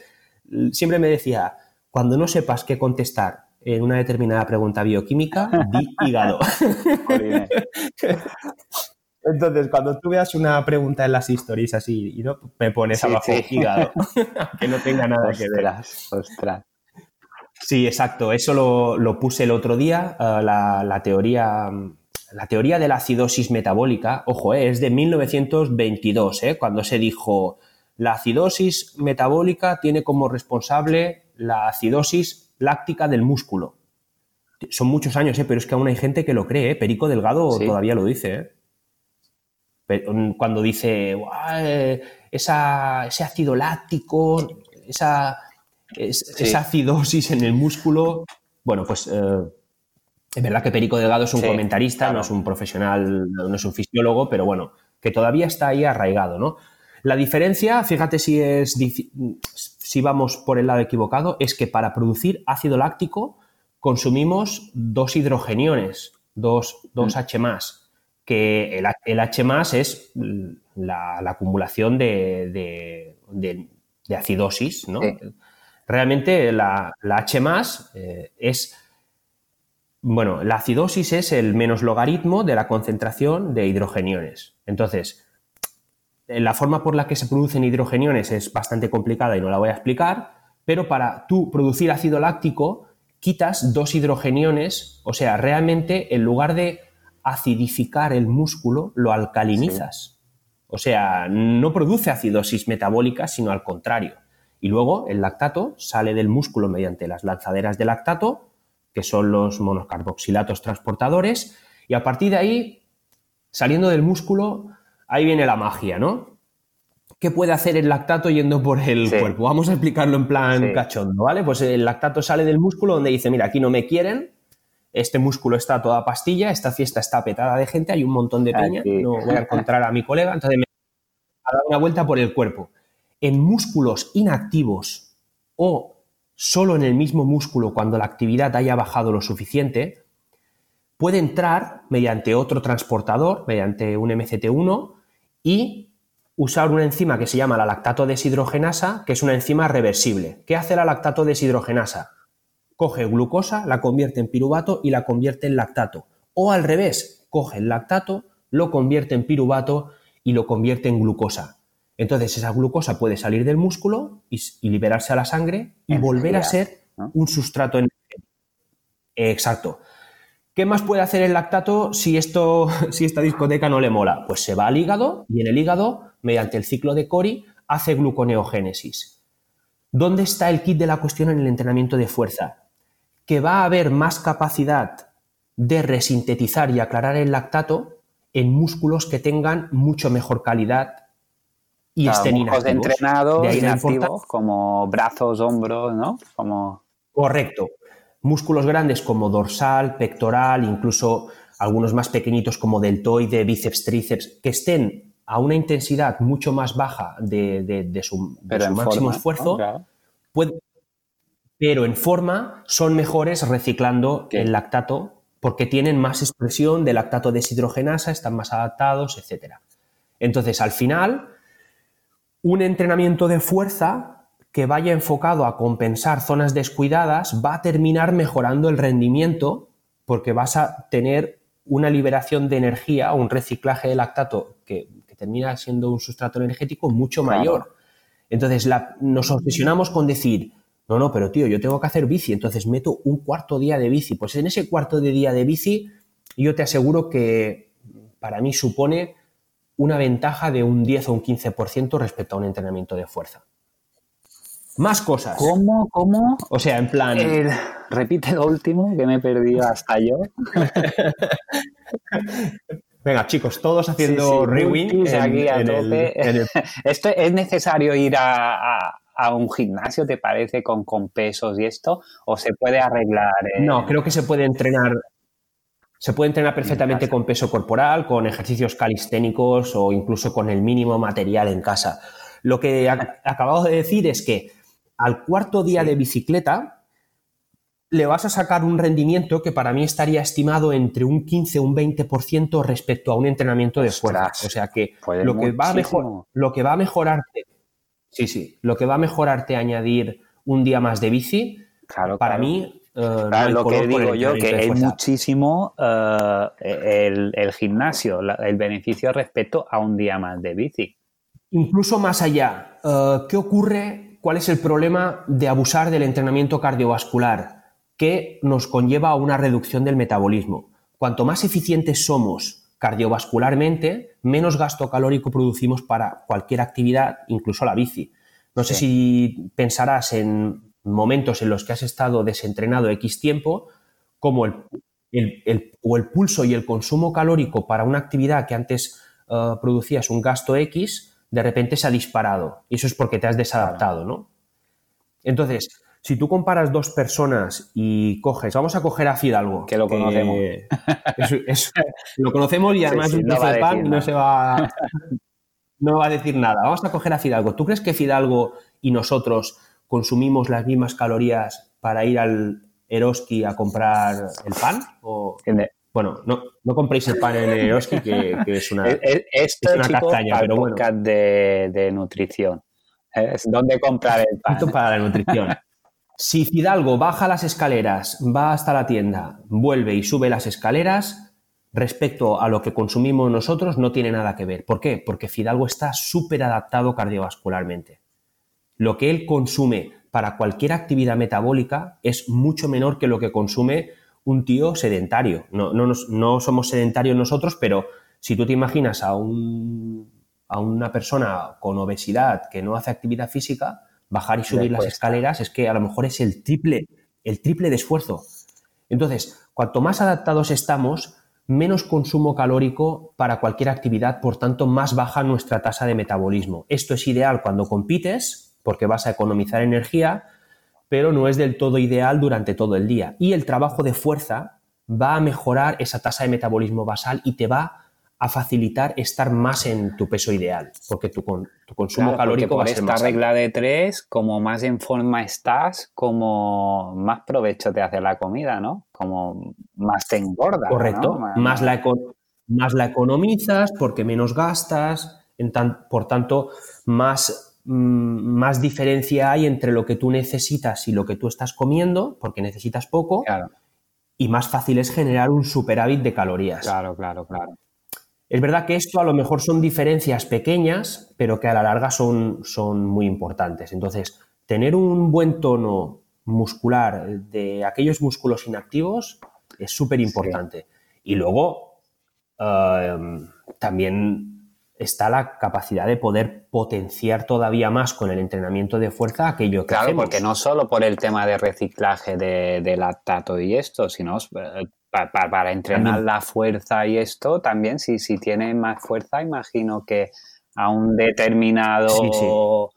siempre me decía, cuando no sepas qué contestar en una determinada pregunta bioquímica, di hígado. Entonces, cuando tú veas una pregunta en las stories así, y no me pones abajo hígado, que no tenga nada que ver. Ostras. Sí, exacto. Eso lo puse el otro día. La teoría de la acidosis metabólica, ojo, es de 1922, cuando se dijo la acidosis metabólica tiene como responsable la acidosis láctica del músculo. Son muchos años, pero es que aún hay gente que lo cree. Perico Delgado todavía lo dice, Cuando dice, ese ácido láctico, esa acidosis en el músculo. Bueno, pues es verdad que Perico Delgado es un comentarista, claro. No es un profesional, no es un fisiólogo, pero bueno, que todavía está ahí arraigado, ¿no? La diferencia, fíjate si vamos por el lado equivocado, es que para producir ácido láctico consumimos dos hidrogeniones, dos H+, que el H+ es la acumulación de acidosis, ¿no? Sí. Realmente la H+, es... Bueno, la acidosis es el menos logaritmo de la concentración de hidrogeniones. Entonces, la forma por la que se producen hidrogeniones es bastante complicada y no la voy a explicar, pero para tú producir ácido láctico quitas dos hidrogeniones, o sea, realmente en lugar de acidificar el músculo, lo alcalinizas. Sí. O sea, no produce acidosis metabólica, sino al contrario. Y luego el lactato sale del músculo mediante las lanzaderas de lactato, que son los monocarboxilatos transportadores, y a partir de ahí, saliendo del músculo, ahí viene la magia, ¿no? ¿Qué puede hacer el lactato yendo por el cuerpo? Vamos a explicarlo en plan cachondo, ¿vale? Pues el lactato sale del músculo donde dice, mira, aquí no me quieren, este músculo está toda pastilla, esta fiesta está petada de gente, hay un montón de piña, no voy a encontrar a mi colega, entonces me ha dado una vuelta por el cuerpo. En músculos inactivos o solo en el mismo músculo cuando la actividad haya bajado lo suficiente, puede entrar mediante otro transportador, mediante un MCT1, y usar una enzima que se llama la lactato deshidrogenasa, que es una enzima reversible. ¿Qué hace la lactato deshidrogenasa? Coge glucosa, la convierte en piruvato y la convierte en lactato. O al revés, coge el lactato, lo convierte en piruvato y lo convierte en glucosa. Entonces, esa glucosa puede salir del músculo y liberarse a la sangre y volver a ser un sustrato energético. Exacto. ¿Qué más puede hacer el lactato si esta discoteca no le mola? Pues se va al hígado y en el hígado, mediante el ciclo de Cori, hace gluconeogénesis. ¿Dónde está el quid de la cuestión en el entrenamiento de fuerza? Que va a haber más capacidad de resintetizar y aclarar el lactato en músculos que tengan mucho mejor calidad y estén inactivos. De inactivos como brazos, hombros, ¿no? Correcto. Músculos grandes como dorsal, pectoral, incluso algunos más pequeñitos como deltoide, bíceps, tríceps, que estén a una intensidad mucho más baja de su máximo esfuerzo, ¿no? Claro. Pero en forma son mejores reciclando el lactato porque tienen más expresión de lactato deshidrogenasa, están más adaptados, etc. Entonces, al final, un entrenamiento de fuerza que vaya enfocado a compensar zonas descuidadas va a terminar mejorando el rendimiento porque vas a tener una liberación de energía, un reciclaje de lactato que termina siendo un sustrato energético mucho mayor. Entonces nos obsesionamos con decir, no, pero tío, yo tengo que hacer bici, entonces meto un cuarto día de bici. Pues en ese cuarto de día de bici yo te aseguro que para mí supone una ventaja de un 10 o un 15% respecto a un entrenamiento de fuerza. Más cosas. ¿Cómo? O sea, en plan... Repite lo último, que me he perdido hasta yo. Venga, chicos, todos haciendo rewind aquí a tope. Esto es necesario ir a un gimnasio, ¿te parece, con pesos y esto? ¿O se puede arreglar? No, creo que se puede entrenar... Se puede entrenar perfectamente con peso corporal, con ejercicios calisténicos o incluso con el mínimo material en casa. Lo que acabado de decir es que al cuarto día de bicicleta le vas a sacar un rendimiento que para mí estaría estimado entre un 15 y un 20% respecto a un entrenamiento de fuerza. O sea que lo que va a mejorarte añadir un día más de bici, para mí... Claro, lo que digo yo, que es muchísimo el gimnasio, el beneficio respecto a un día más de bici. Incluso más allá, ¿qué ocurre? ¿Cuál es el problema de abusar del entrenamiento cardiovascular? Que nos conlleva a una reducción del metabolismo. Cuanto más eficientes somos cardiovascularmente, menos gasto calórico producimos para cualquier actividad, incluso la bici. No sé si pensarás en momentos en los que has estado desentrenado X tiempo, como el pulso y el consumo calórico para una actividad que antes producías un gasto X, de repente se ha disparado. Y eso es porque te has desadaptado, ¿no? Entonces, si tú comparas dos personas y coges... Vamos a coger a Fidalgo. Que lo conocemos. Lo conocemos y además no va a decir nada. Vamos a coger a Fidalgo. ¿Tú crees que Fidalgo y nosotros consumimos las mismas calorías para ir al Eroski a comprar el pan? ¿O Bueno, no compréis el pan en el Eroski, que es una, esto, es una chico, castaña, pero bueno. Podcast de nutrición. Es donde comprar el pan. Esto para la nutrición. Si Fidalgo baja las escaleras, va hasta la tienda, vuelve y sube las escaleras, respecto a lo que consumimos nosotros no tiene nada que ver. ¿Por qué? Porque Fidalgo está súper adaptado cardiovascularmente. Lo que él consume para cualquier actividad metabólica es mucho menor que lo que consume un tío sedentario. No somos sedentarios nosotros, pero si tú te imaginas a una persona con obesidad que no hace actividad física, bajar y subir las escaleras es que a lo mejor es el triple de esfuerzo. Entonces, cuanto más adaptados estamos, menos consumo calórico para cualquier actividad, por tanto, más baja nuestra tasa de metabolismo. Esto es ideal cuando compites, porque vas a economizar energía, pero no es del todo ideal durante todo el día. Y el trabajo de fuerza va a mejorar esa tasa de metabolismo basal y te va a facilitar estar más en tu peso ideal, porque tu consumo calórico va a ser más alto. Por esta regla de tres, como más en forma estás, como más provecho te hace la comida, ¿no? Como más te engorda. Correcto. ¿No? Más la economizas porque menos gastas, por tanto, más diferencia hay entre lo que tú necesitas y lo que tú estás comiendo, porque necesitas poco, claro, y más fácil es generar un superávit de calorías. Claro. Es verdad que esto a lo mejor son diferencias pequeñas, pero que a la larga son muy importantes. Entonces, tener un buen tono muscular de aquellos músculos inactivos es súper importante. Sí. Y luego, también está la capacidad de poder potenciar todavía más con el entrenamiento de fuerza aquello que hacemos. Claro, porque no solo por el tema de reciclaje de lactato y esto, sino para entrenar la fuerza y esto también, si tienes más fuerza, imagino que a un determinado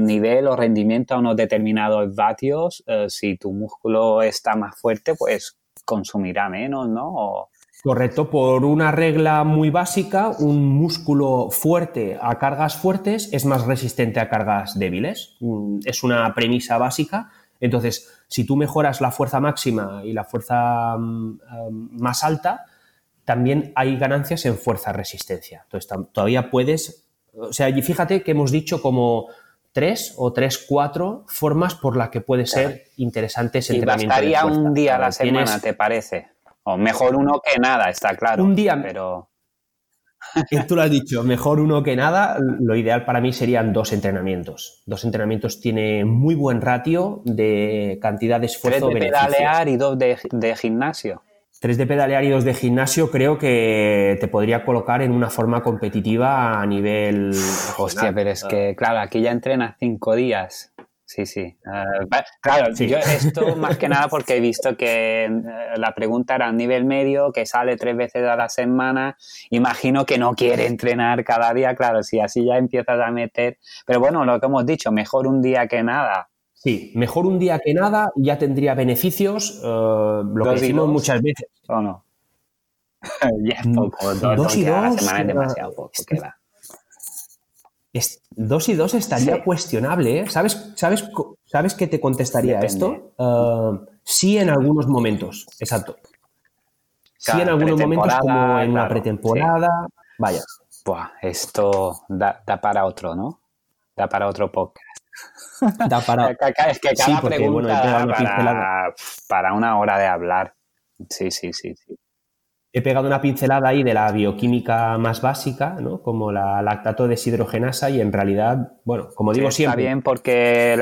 nivel o rendimiento, a unos determinados vatios, si tu músculo está más fuerte, pues consumirá menos, ¿no? Correcto, por una regla muy básica, un músculo fuerte a cargas fuertes es más resistente a cargas débiles. Es una premisa básica. Entonces, si tú mejoras la fuerza máxima y la fuerza más alta, también hay ganancias en fuerza-resistencia. Entonces, todavía puedes... O sea, y fíjate que hemos dicho como 3 o 4 formas por las que puede ser interesante ese entrenamiento de fuerza. Y bastaría un día a la semana, ¿te parece? O mejor uno que nada, está claro. Un día, pero... Tú lo has dicho, mejor uno que nada. Lo ideal para mí serían 2 entrenamientos. 2 entrenamientos tiene muy buen ratio de cantidad de esfuerzo. 3 de pedalear y 2 de gimnasio. 3 de pedalear y 2 de gimnasio creo que te podría colocar en una forma competitiva a nivel... Hostia, pero es que, claro, aquí ya entrenas 5 días... Sí. Claro, sí. Yo esto más que nada porque he visto que la pregunta era a nivel medio, que sale 3 veces a la semana. Imagino que no quiere entrenar cada día, claro, si así ya empiezas a meter. Pero bueno, lo que hemos dicho, mejor un día que nada. Sí, mejor un día que nada, ya tendría beneficios, lo que decimos muchas veces. ¿O no? Ya es poco. 2 y 2 a la semana es demasiado poco, que va. 2 y 2 estaría cuestionable, ¿eh? ¿Sabes qué te contestaría esto? Sí, en algunos momentos, exacto. Claro, sí, en algunos momentos, como en una pretemporada. Sí. Vaya. Buah, esto da para otro, ¿no? Da para otro podcast. Da para... Es que cada pregunta para una hora de hablar. Sí. He pegado una pincelada ahí de la bioquímica más básica, ¿no? Como la lactato deshidrogenasa, y en realidad, bueno, como digo siempre... Está bien porque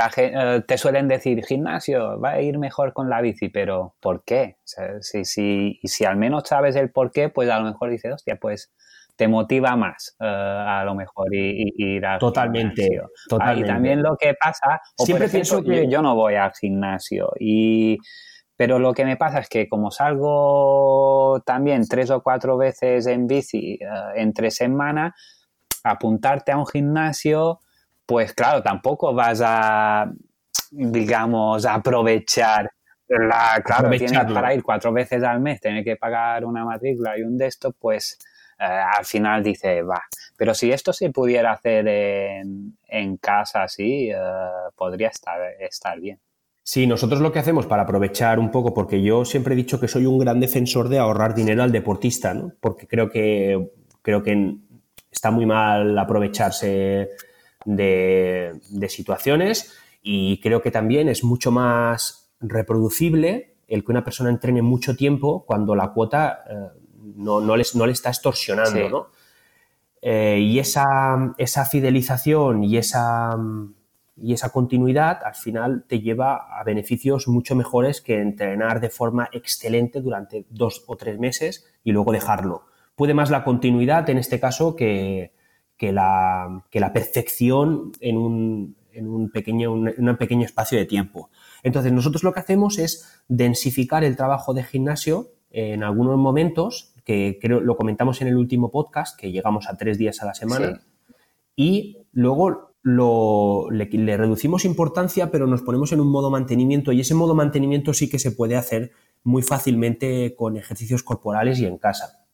te suelen decir, gimnasio, va a ir mejor con la bici, pero ¿por qué? O sea, si al menos sabes el por qué, pues a lo mejor dices, hostia, pues te motiva más a lo mejor ir al gimnasio. Totalmente. Y también lo que pasa... Siempre pienso que yo no voy al gimnasio y... Pero lo que me pasa es que como salgo también 3 o 4 veces en bici entre semana, apuntarte a un gimnasio, pues claro, tampoco vas a, digamos, aprovechar. Claro, tienes para ir 4 veces al mes, tener que pagar una matrícula y un de esto, pues al final dices, va. Pero si esto se pudiera hacer en casa, sí, podría estar bien. Sí, nosotros lo que hacemos para aprovechar un poco, porque yo siempre he dicho que soy un gran defensor de ahorrar dinero al deportista, ¿no? Porque creo que está muy mal aprovecharse de situaciones, y creo que también es mucho más reproducible el que una persona entrene mucho tiempo cuando la cuota no le está extorsionando, sí, ¿no? Y esa fidelización y esa continuidad al final te lleva a beneficios mucho mejores que entrenar de forma excelente durante 2 o 3 meses y luego dejarlo. Puede más la continuidad en este caso que la perfección en un pequeño espacio de tiempo. Entonces, nosotros lo que hacemos es densificar el trabajo de gimnasio en algunos momentos, que creo lo comentamos en el último podcast, que llegamos a 3 días a la semana, sí, y luego le reducimos importancia, pero nos ponemos en un modo mantenimiento, y ese modo mantenimiento sí que se puede hacer muy fácilmente con ejercicios corporales y en casa.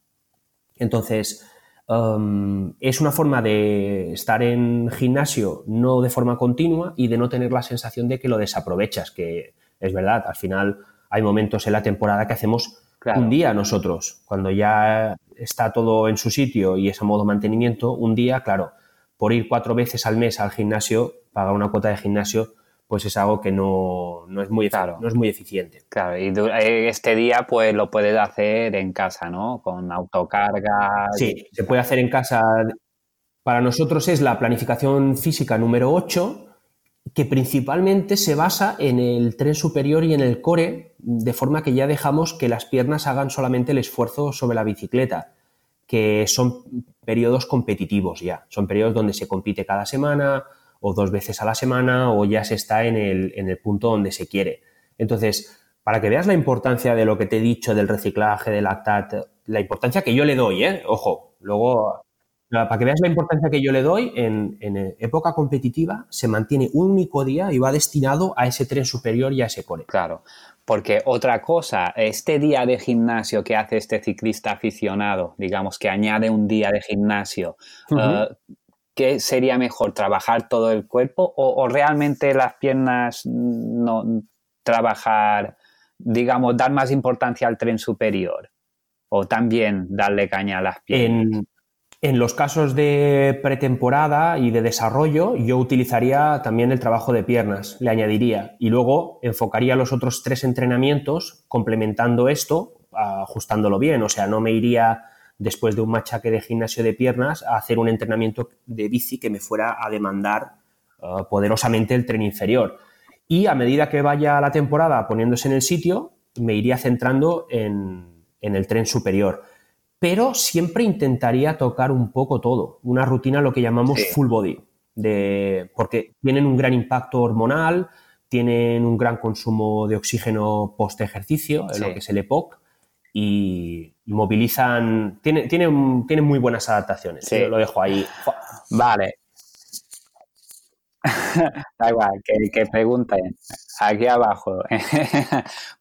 Entonces, es una forma de estar en gimnasio no de forma continua y de no tener la sensación de que lo desaprovechas, que es verdad, al final hay momentos en la temporada que hacemos, claro, un día nosotros, cuando ya está todo en su sitio y ese modo mantenimiento, un día, claro, por ir 4 veces al mes al gimnasio, pagar una cuota de gimnasio, pues es algo que no es muy, claro, no es muy eficiente. Claro, y este día pues lo puedes hacer en casa, ¿no? Con autocarga. Sí, se puede hacer en casa. Para nosotros es la planificación física número 8, que principalmente se basa en el tren superior y en el core, de forma que ya dejamos que las piernas hagan solamente el esfuerzo sobre la bicicleta, que son periodos competitivos ya, son periodos donde se compite cada semana o 2 veces a la semana, o ya se está en el punto donde se quiere. Entonces, para que veas la importancia de lo que te he dicho del reciclaje, del lactato, la importancia que yo le doy, ojo, luego, para que veas la importancia que yo le doy, en época competitiva se mantiene un único día y va destinado a ese tren superior y a ese core. Claro, porque otra cosa, este día de gimnasio que hace este ciclista aficionado, digamos que añade un día de gimnasio, ¿qué sería mejor? ¿Trabajar todo el cuerpo o realmente las piernas no trabajar, digamos, dar más importancia al tren superior? ¿O también darle caña a las piernas? En los casos de pretemporada y de desarrollo, yo utilizaría también el trabajo de piernas, le añadiría, y luego enfocaría los otros 3 entrenamientos complementando esto, ajustándolo bien. O sea, no me iría después de un machaque de gimnasio de piernas a hacer un entrenamiento de bici que me fuera a demandar poderosamente el tren inferior. Y a medida que vaya la temporada poniéndose en el sitio, me iría centrando en el tren superior. Pero siempre intentaría tocar un poco todo, una rutina lo que llamamos full body, porque tienen un gran impacto hormonal, tienen un gran consumo de oxígeno post ejercicio, lo que es el EPOC, y movilizan, tienen muy buenas adaptaciones, yo lo dejo ahí. Vale. Da igual, que pregunten aquí abajo.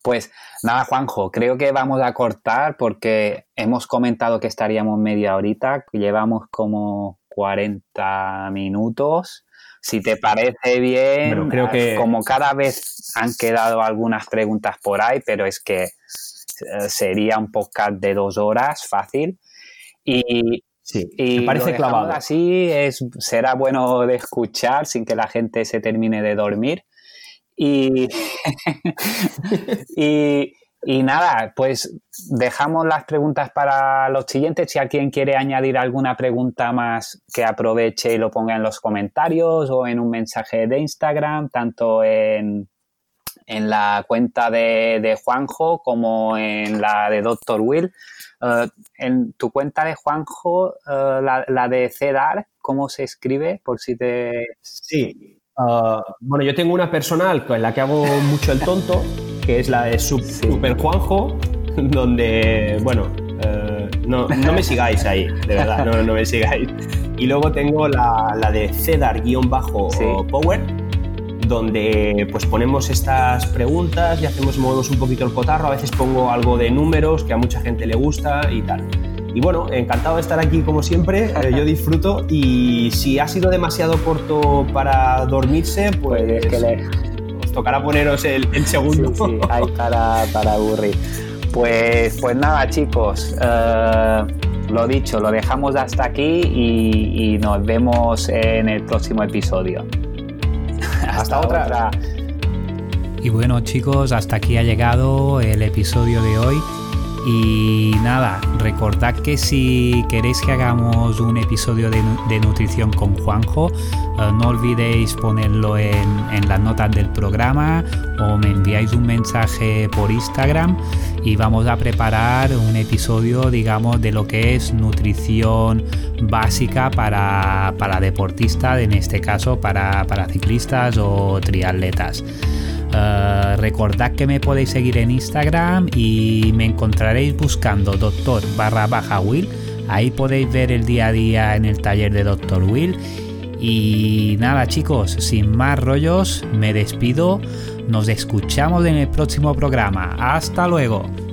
Pues nada, Juanjo, creo que vamos a cortar porque hemos comentado que estaríamos media horita, llevamos como 40 minutos. Si te parece bien, pero creo que como cada vez han quedado algunas preguntas por ahí, pero es que sería un podcast de 2 horas fácil. Sí, y me parece clavado. Así será bueno de escuchar sin que la gente se termine de dormir. Y nada, pues dejamos las preguntas para los siguientes. Si alguien quiere añadir alguna pregunta más, que aproveche y lo ponga en los comentarios o en un mensaje de Instagram, tanto en la cuenta de Juanjo como en la de Dr. Will. En tu cuenta de Juanjo, la de Cedar, ¿cómo se escribe? Por si te... Sí. Bueno, yo tengo una personal con la que hago mucho el tonto, que es la de Super Juanjo, donde, bueno, no me sigáis ahí, de verdad, no me sigáis. Y luego tengo la de Cedar-Power, donde pues ponemos estas preguntas y movemos un poquito el cotarro, a veces pongo algo de números que a mucha gente le gusta y tal. Y bueno, encantado de estar aquí como siempre, yo disfruto, y si ha sido demasiado corto para dormirse, pues es que tocará poneros el segundo. Sí, sí, hay para aburrir. Pues nada, chicos, lo dicho, lo dejamos hasta aquí y nos vemos en el próximo episodio. Hasta otra. Y bueno, chicos, hasta aquí ha llegado el episodio de hoy. Y nada, recordad que si queréis que hagamos un episodio de nutrición con Juanjo, no olvidéis ponerlo en las notas del programa o me enviáis un mensaje por Instagram y vamos a preparar un episodio, digamos, de lo que es nutrición básica para deportistas, en este caso para ciclistas o triatletas. Recordad que me podéis seguir en Instagram y me encontraréis buscando Dr. Will. Ahí podéis ver el día a día en el taller de Dr. Will. Y nada, chicos, sin más rollos, me despido. Nos escuchamos en el próximo programa. Hasta luego.